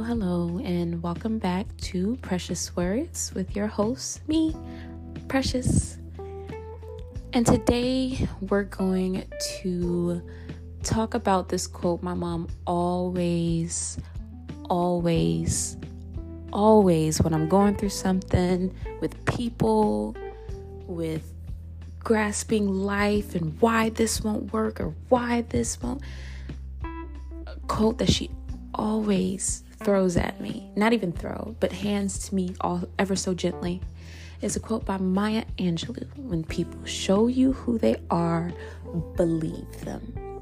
Hello, and welcome back to Precious Words with your host, me, Precious. And today we're going to talk about this quote my mom always, when I'm going through something with people, with grasping life and why this won't work or why this won't, a quote that she always throws at me, not even throw, but hands to me all ever so gently, is a quote by Maya Angelou. When people show you who they are, believe them.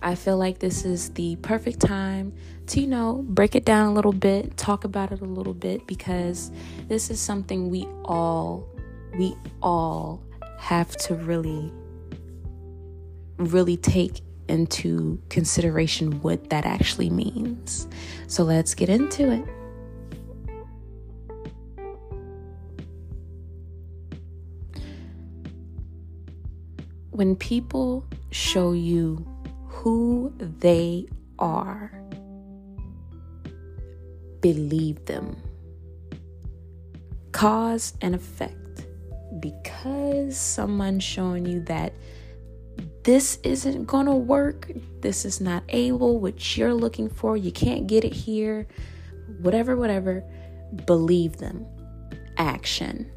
I feel like this is the perfect time to, break it down a little bit, talk about it a little bit, because this is something we all have to really take into consideration what that actually means. So let's get into it. When people show you who they are, believe them. Cause and effect. Because someone's showing you that this isn't gonna work, this is not able, what you're looking for, you can't get it here, whatever, believe them. Action.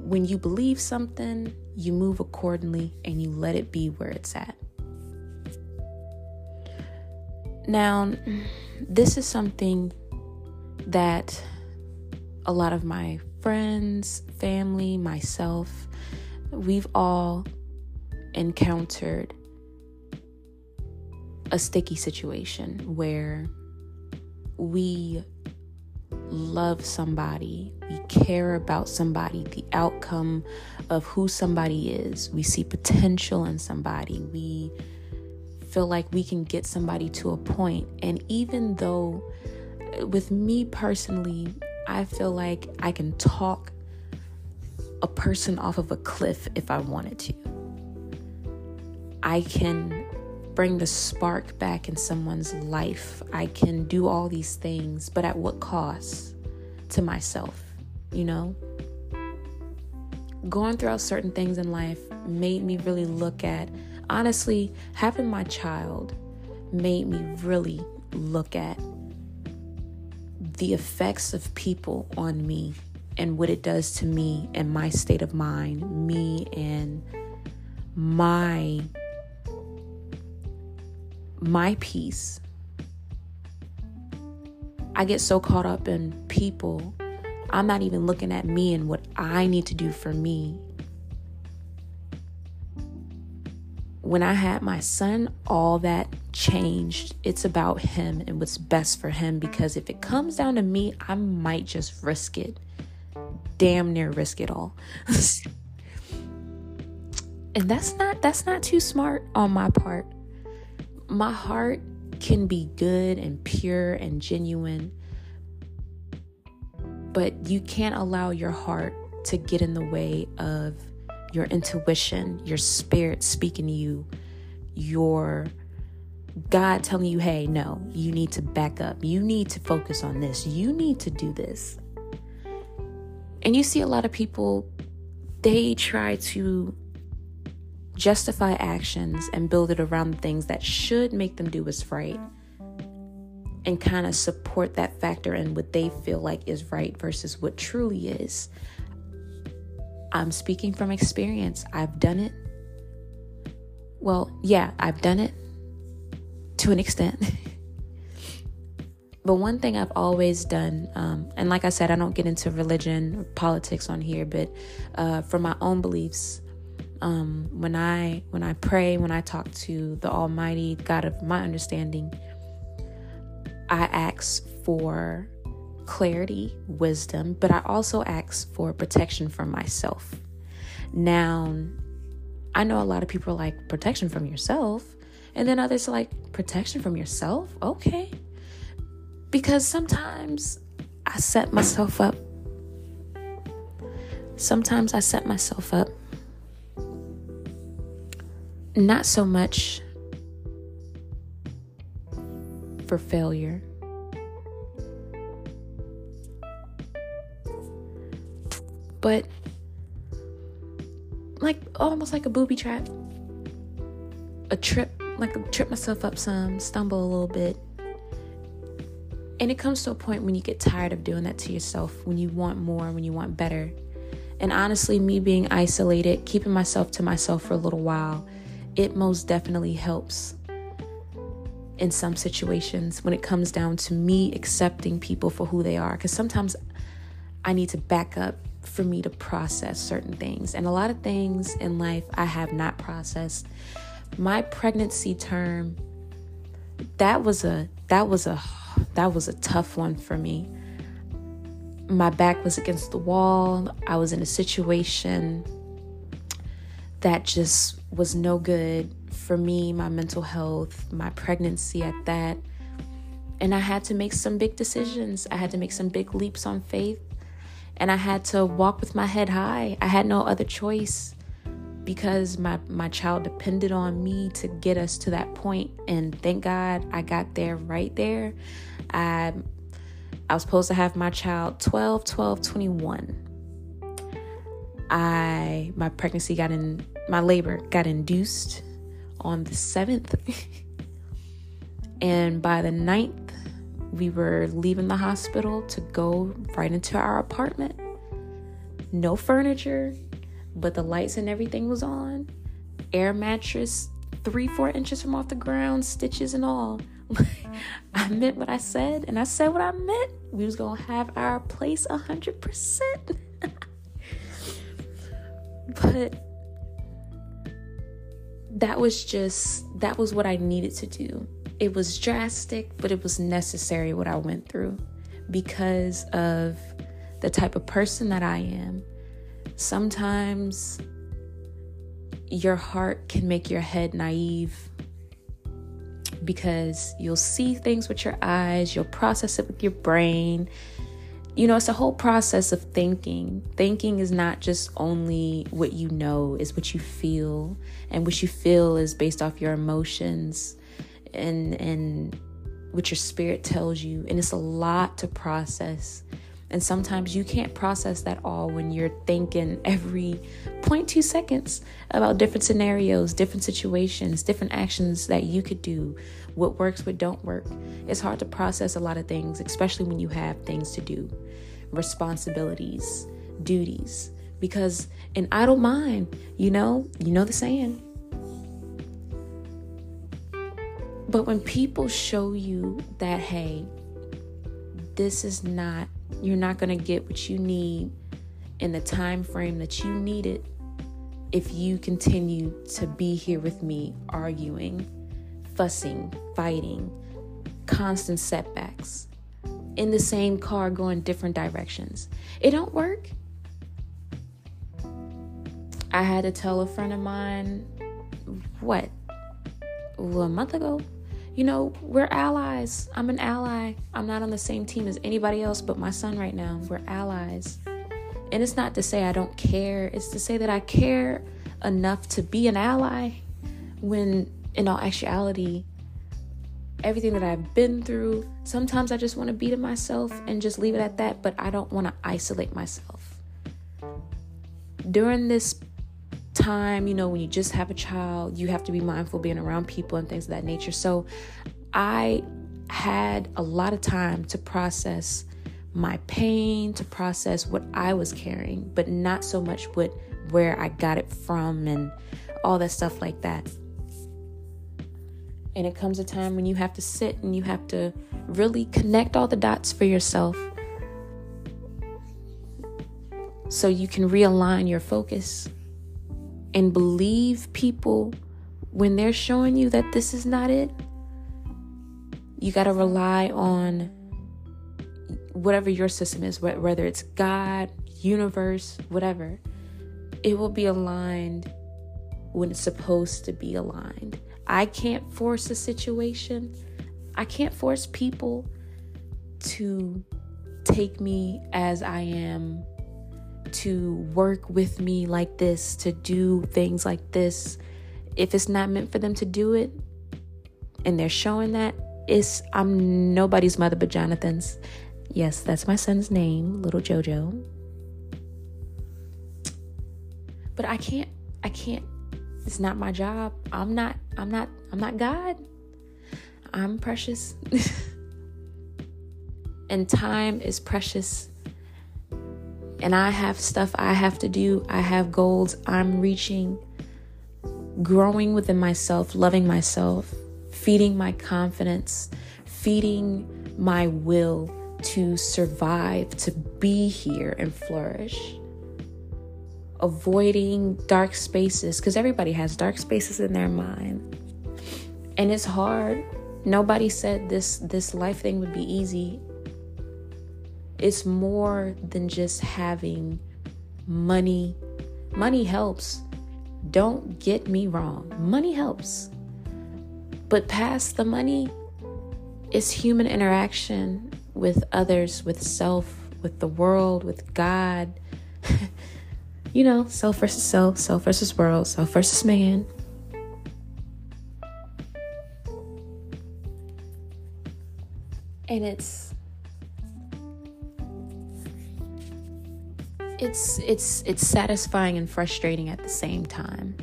When you believe something, you move accordingly and you let it be where it's at. Now, this is something that a lot of my friends, family, myself, we've all encountered a sticky situation where we love somebody, we care about somebody, the outcome of who somebody is. We see potential in somebody. We feel like we can get somebody to a point. And even though with me personally, I feel like I can talk a person off of a cliff if I wanted to. I can bring the spark back in someone's life. I can do all these things, but at what cost to myself, Going throughout certain things in life made me really look at, honestly, having my child made me really look at the effects of people on me and what it does to me and my state of mind, me and my peace. I get so caught up in people, I'm not even looking at me and what I need to do for me. When I had my son, all that changed. It's about him and what's best for him, because if it comes down to me, I might just risk it. Damn near risk it all. And that's not too smart on my part. My heart can be good and pure and genuine, but you can't allow your heart to get in the way of your intuition, your spirit speaking to you, your God telling you, hey, no, you need to back up. You need to focus on this. You need to do this. And you see a lot of people, they try to justify actions and build it around things that should make them do what's right, and kind of support that factor in what they feel like is right versus what truly is. I'm speaking from experience. I've done it. Well, yeah, I've done it to an extent. But one thing I've always done, and like I said, I don't get into religion or politics on here, but from my own beliefs, when I pray, when I talk to the Almighty God of my understanding, I ask for clarity, wisdom, but I also ask for protection from myself. Now, I know a lot of people are like, protection from yourself. And then others are like, protection from yourself? Okay. Because sometimes I set myself up. Not so much for failure, but like almost like a booby trap, trip myself up some, stumble a little bit. And it comes to a point when you get tired of doing that to yourself, when you want more, when you want better. And honestly, me being isolated, keeping myself to myself for a little while, it most definitely helps in some situations when it comes down to me accepting people for who they are. Because sometimes I need to back up for me to process certain things. And a lot of things in life I have not processed. My pregnancy term, that was a tough one for me. My back was against the wall. I was in a situation that just was no good for me, my mental health, my pregnancy at that. And I had to make some big decisions. I had to make some big leaps on faith. And I had to walk with my head high. I had no other choice, because my child depended on me to get us to that point. And thank God I got there right there. I was supposed to have my child 12/12/21. My labor got induced on the 7th. And by the 9th, we were leaving the hospital to go right into our apartment. No furniture, but the lights and everything was on. Air mattress, 3-4 inches from off the ground, stitches and all. I meant what I said, and I said what I meant. We was gonna have our place 100%. But that was what I needed to do. It was drastic, but it was necessary what I went through, because of the type of person that I am. Sometimes your heart can make your head naive, because you'll see things with your eyes, you'll process it with your brain. You know, it's a whole process of thinking. Thinking is not just only what you know, it's what you feel. And what you feel is based off your emotions and what your spirit tells you. And it's a lot to process. And sometimes you can't process that all when you're thinking every 0.2 seconds about different scenarios, different situations, different actions that you could do, what works, what don't work. It's hard to process a lot of things, especially when you have things to do, responsibilities, duties, because an idle mind, you know the saying. But when people show you that, hey, you're not going to get what you need in the time frame that you need it if you continue to be here with me arguing, fussing, fighting, constant setbacks, in the same car going different directions. It don't work. I had to tell a friend of mine, a month ago, we're allies. I'm an ally. I'm not on the same team as anybody else but my son right now. We're allies. And it's not to say I don't care. It's to say that I care enough to be an ally, when in all actuality, everything that I've been through, sometimes I just want to be to myself and just leave it at that, but I don't want to isolate myself. During this time, when you just have a child, you have to be mindful being around people and things of that nature. So I had a lot of time to process my pain, to process what I was carrying, but not so much where I got it from and all that stuff like that. And it comes a time when you have to sit and you have to really connect all the dots for yourself, so you can realign your focus. And believe people when they're showing you that this is not it. You got to rely on whatever your system is, whether it's God, universe, whatever. It will be aligned when it's supposed to be aligned. I can't force a situation. I can't force people to take me as I am, to work with me like this, to do things like this. If it's not meant for them to do it, and they're showing that, I'm nobody's mother but Jonathan's. Yes, that's my son's name, little Jojo. But I can't, it's not my job. I'm not God. I'm precious. And time is precious. And I have stuff I have to do. I have goals I'm reaching, growing within myself, loving myself, feeding my confidence, feeding my will to survive, to be here and flourish. Avoiding dark spaces, because everybody has dark spaces in their mind. And it's hard. Nobody said this life thing would be easy. It's more than just having money. Money helps. Don't get me wrong. Money helps. But past the money, it's human interaction with others, with self, with the world, with God. You know, self versus self, self versus world, self versus man. And it's satisfying and frustrating at the same time.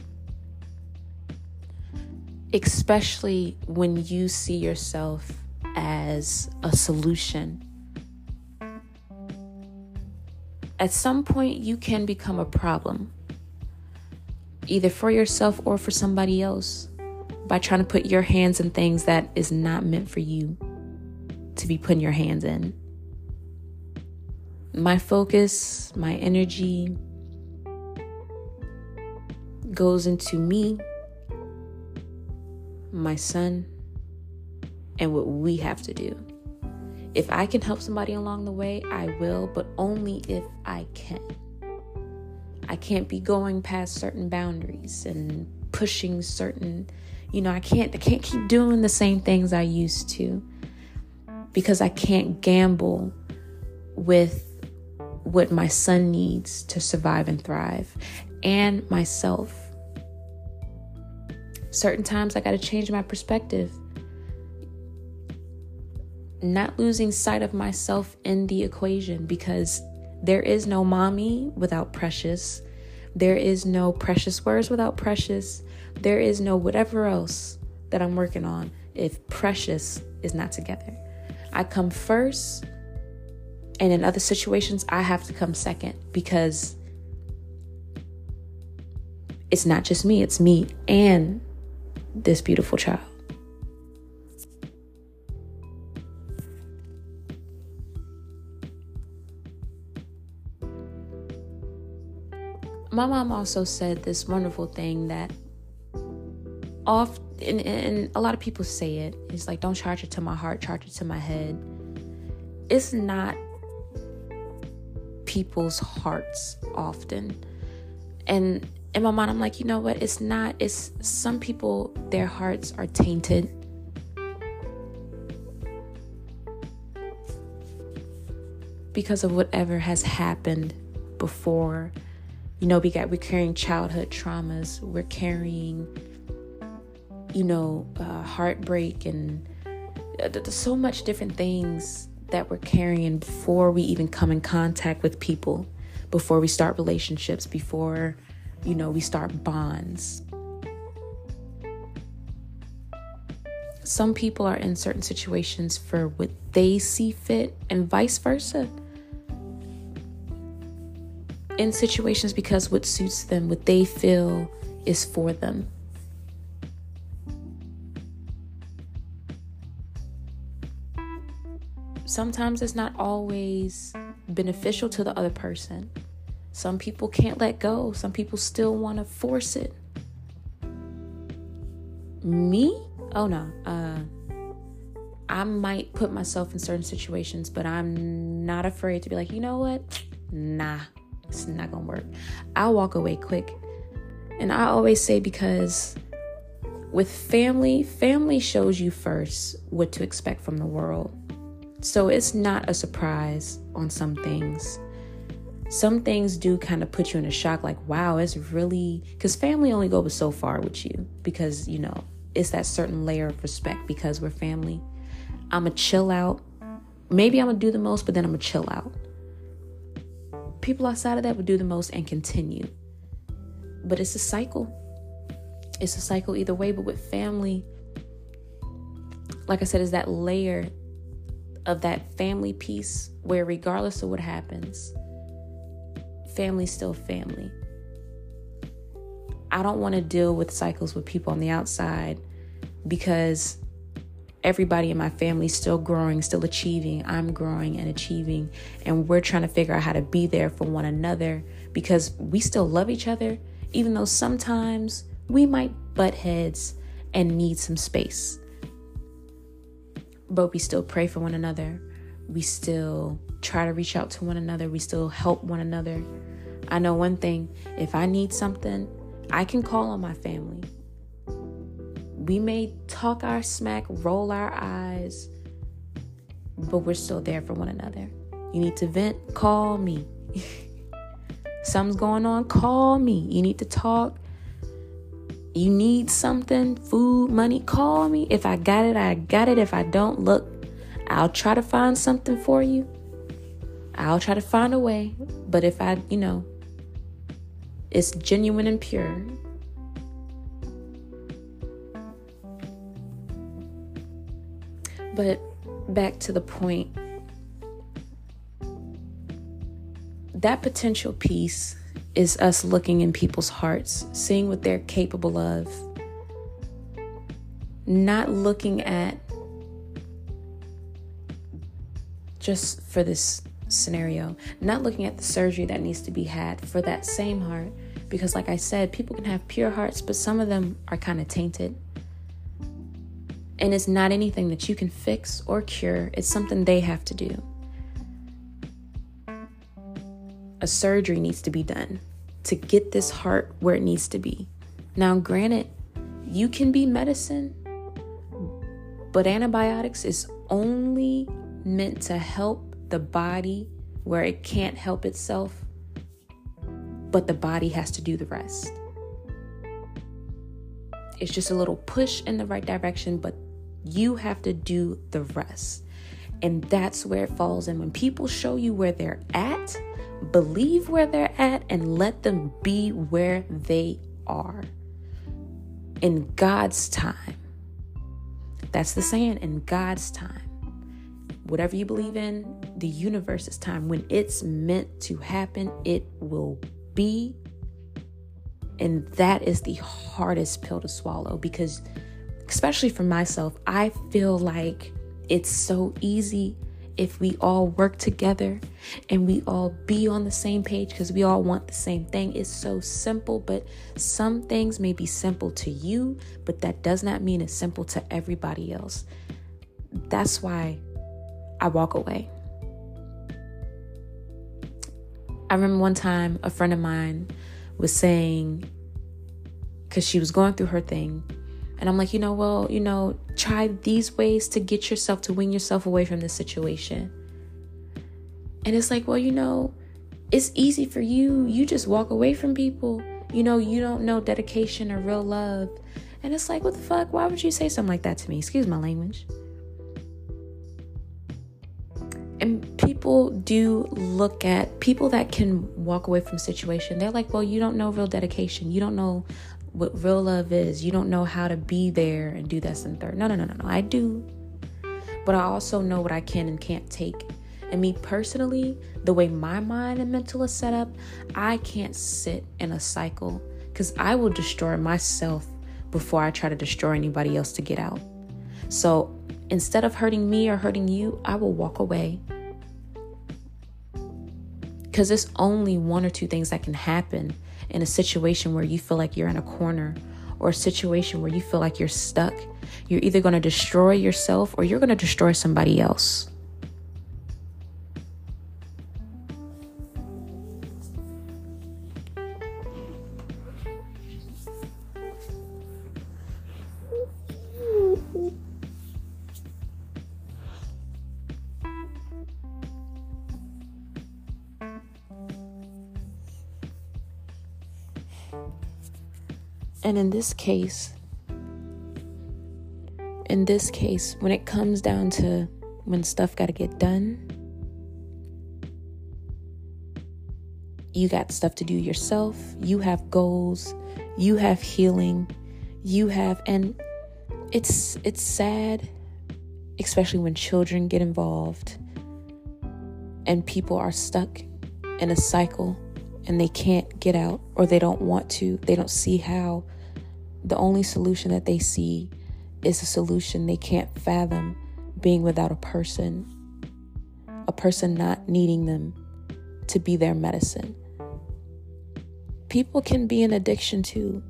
Especially when you see yourself as a solution. At some point, you can become a problem, either for yourself or for somebody else, by trying to put your hands in things that is not meant for you to be putting your hands in. My focus, my energy goes into me, my son, and what we have to do. If I can help somebody along the way, I will, but only if I can. I can't be going past certain boundaries and pushing certain, I can't keep doing the same things I used to, because I can't gamble with what my son needs to survive and thrive, and myself. Certain times I got to change my perspective. Not losing sight of myself in the equation, because there is no mommy without Precious. There is no Precious Words without Precious. There is no whatever else that I'm working on if Precious is not together. I come first, and in other situations, I have to come second, because it's not just me, it's me and this beautiful child. My mom also said this wonderful thing that often, and a lot of people say it. It's like, don't charge it to my heart, charge it to my head. It's not people's hearts often. And in my mind, I'm like, you know what? It's not. It's some people, their hearts are tainted. Because of whatever has happened before. We're carrying childhood traumas. We're carrying, heartbreak and so much different things that we're carrying before we even come in contact with people, before we start relationships, before, we start bonds. Some people are in certain situations for what they see fit, and vice versa. In situations because what suits them, what they feel is for them. Sometimes it's not always beneficial to the other person. Some people can't let go. Some people still want to force it. Me? Oh no. I might put myself in certain situations, but I'm not afraid to be like, you know what? Nah. It's not gonna work. I'll walk away quick. And I always say, because with family shows you first what to expect from the world. So it's not a surprise on some things. Some things do kind of put you in a shock, like, wow, it's really, because family only goes so far with you, because, it's that certain layer of respect because we're family. I'm a chill out. Maybe I'm gonna do the most, but then I'm a chill out. People outside of that would do the most and continue. But it's a cycle. It's a cycle either way. But with family, like I said, is that layer of that family piece where regardless of what happens, family's still family. I don't want to deal with cycles with people on the outside because everybody in my family is still growing, still achieving. I'm growing and achieving, and we're trying to figure out how to be there for one another because we still love each other, even though sometimes we might butt heads and need some space. But we still pray for one another. We still try to reach out to one another. We still help one another. I know one thing, if I need something, I can call on my family. We may talk our smack, roll our eyes, but we're still there for one another. You need to vent? Call me. Something's going on? Call me. You need to talk? You need something? Food, money? Call me. If I got it, I got it. If I don't, look, I'll try to find something for you. I'll try to find a way. But if I, it's genuine and pure. But back to the point, that potential piece is us looking in people's hearts, seeing what they're capable of, not looking at just for this scenario, not looking at the surgery that needs to be had for that same heart, because like I said, people can have pure hearts, but some of them are kind of tainted, and it's not anything that you can fix or cure. It's something they have to do. A surgery needs to be done to get this heart where it needs to be. Now, granted, you can be medicine, but antibiotics is only meant to help the body where it can't help itself, but the body has to do the rest. It's just a little push in the right direction, but you have to do the rest. And that's where it falls. And when people show you where they're at, believe where they're at and let them be where they are in God's time. That's the saying, in God's time. Whatever you believe in, the universe's time. When it's meant to happen, it will be. And that is the hardest pill to swallow because, especially for myself, I feel like it's so easy if we all work together and we all be on the same page because we all want the same thing. It's so simple, but some things may be simple to you, but that does not mean it's simple to everybody else. That's why I walk away. I remember one time a friend of mine was saying, because she was going through her thing, and I'm like, try these ways to get yourself, to wean yourself away from this situation. And it's like, it's easy for you. You just walk away from people. You don't know dedication or real love. And it's like, what the fuck? Why would you say something like that to me? Excuse my language. And people do look at people that can walk away from situation. They're like, well, you don't know real dedication. You don't know what real love is. You don't know how to be there and do this and third. No. I do. But I also know what I can and can't take. And me personally, the way my mind and mental is set up, I can't sit in a cycle because I will destroy myself before I try to destroy anybody else to get out. So instead of hurting me or hurting you, I will walk away. Because it's only one or two things that can happen in a situation where you feel like you're in a corner or a situation where you feel like you're stuck. You're either going to destroy yourself or you're going to destroy somebody else. And in this case, when it comes down to when stuff got to get done, You got stuff to do yourself. You have goals. You have healing. And it's sad, especially when children get involved and people are stuck in a cycle and they can't get out, or they don't want to. They don't see how. The only solution that they see is a solution they can't fathom, being without a person not needing them to be their medicine. People can be in addiction to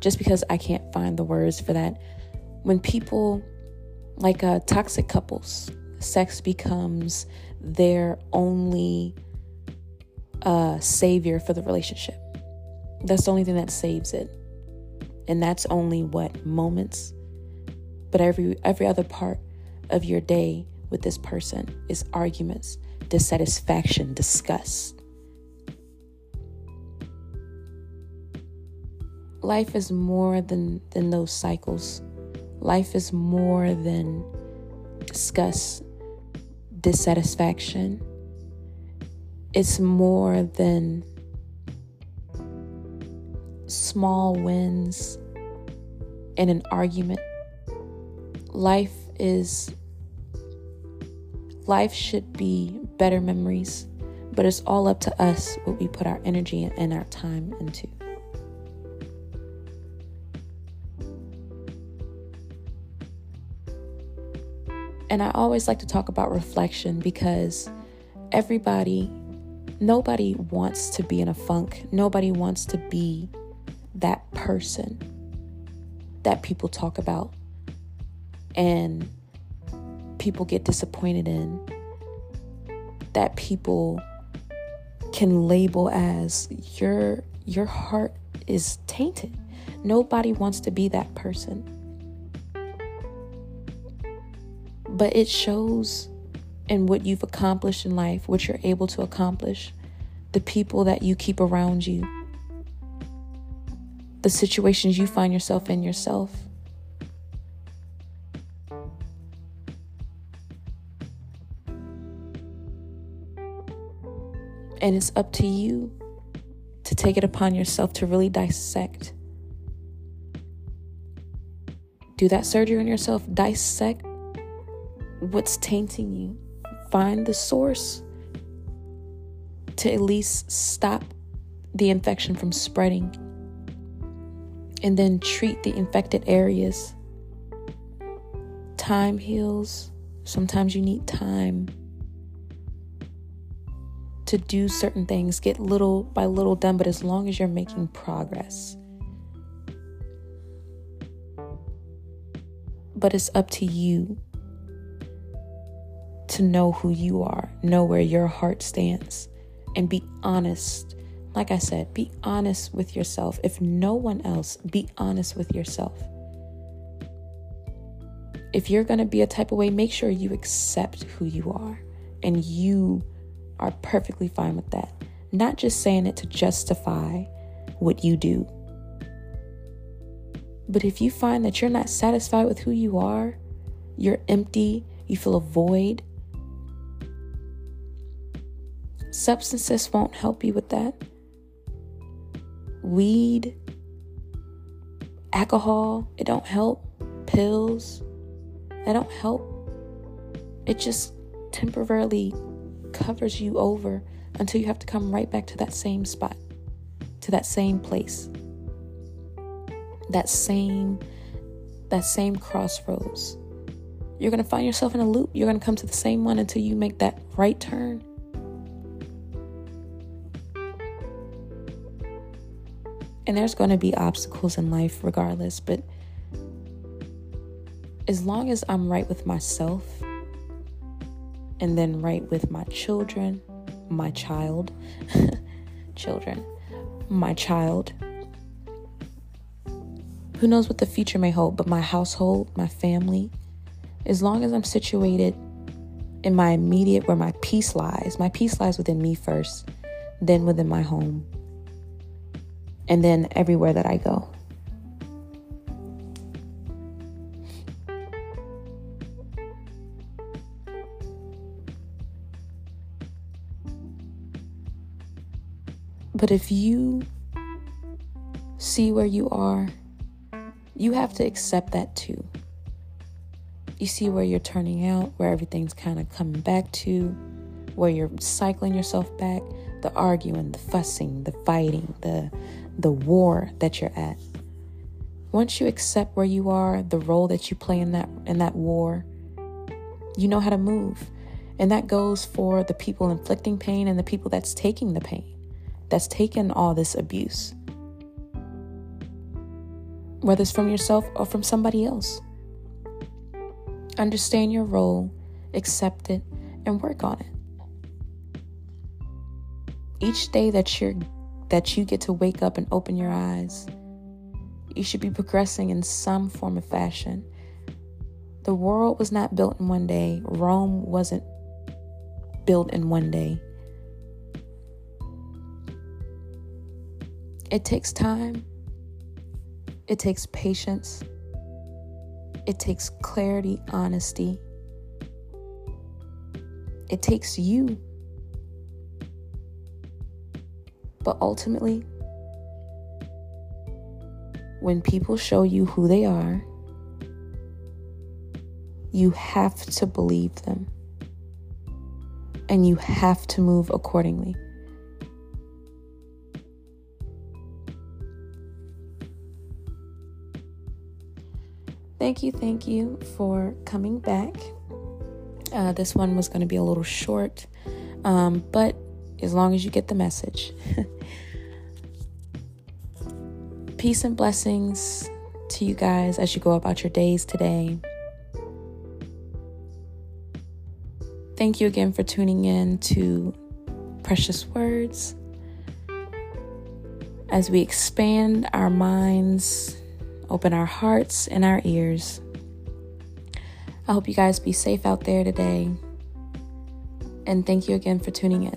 just because I can't find the words for that. When people, like toxic couples, sex becomes their only savior for the relationship. That's the only thing that saves it. And that's only what moments, but every other part of your day with this person is arguments, dissatisfaction, disgust. Life is more than those cycles. Life is more than disgust, dissatisfaction. It's more than small wins in an argument. Life should be better memories, but it's all up to us what we put our energy and our time into. And I always like to talk about reflection, because nobody wants to be in a funk. Nobody wants to be that person that people talk about and people get disappointed in, that people can label as your heart is tainted. Nobody wants to be that person. But it shows in what you've accomplished in life, what you're able to accomplish, the people that you keep around you, the situations you find yourself in yourself. And it's up to you to take it upon yourself to really dissect. Do that surgery on yourself. Dissect what's tainting you. Find the source to at least stop the infection from spreading, and then treat the infected areas. Time heals. Sometimes you need time to do certain things, get little by little done, but as long as you're making progress. But it's up to you to know who you are, know where your heart stands, and be honest. Like I said, be honest with yourself. If no one else, be honest with yourself. If you're going to be a type of way, make sure you accept who you are, and you are perfectly fine with that. Not just saying it to justify what you do. But if you find that you're not satisfied with who you are, you're empty, you feel a void, substances won't help you with that. Weed, alcohol, it don't help. Pills, they don't help. It just temporarily covers you over until you have to come right back to that same spot, to that same place, that same crossroads. You're going to find yourself in a loop. You're going to come to the same one until you make that right turn. And there's going to be obstacles in life regardless, but as long as I'm right with myself, and then right with my children, my child, who knows what the future may hold, but my household, my family, as long as I'm situated in my immediate, where my peace lies within me first, then within my home, and then everywhere that I go. But if you see where you are, you have to accept that too. You see where you're turning out, where everything's kind of coming back to, where you're cycling yourself back, the arguing, the fussing, the fighting, the war that you're at. Once you accept where you are, the role that you play in that war, you know how to move. And that goes for the people inflicting pain and the people that's taking the pain, that's taken all this abuse. Whether it's from yourself or from somebody else. Understand your role, accept it, and work on it. Each day that you get to wake up and open your eyes, you should be progressing in some form of fashion. The world was not built in one day. Rome wasn't built in one day. It takes time. It takes patience. It takes clarity, honesty. It takes you. But ultimately, when people show you who they are, you have to believe them. And you have to move accordingly. Thank you for coming back. This one was going to be a little short, but as long as you get the message. Peace and blessings to you guys as you go about your days today. Thank you again for tuning in to Precious Words. As we expand our minds, open our hearts and our ears. I hope you guys be safe out there today. And thank you again for tuning in.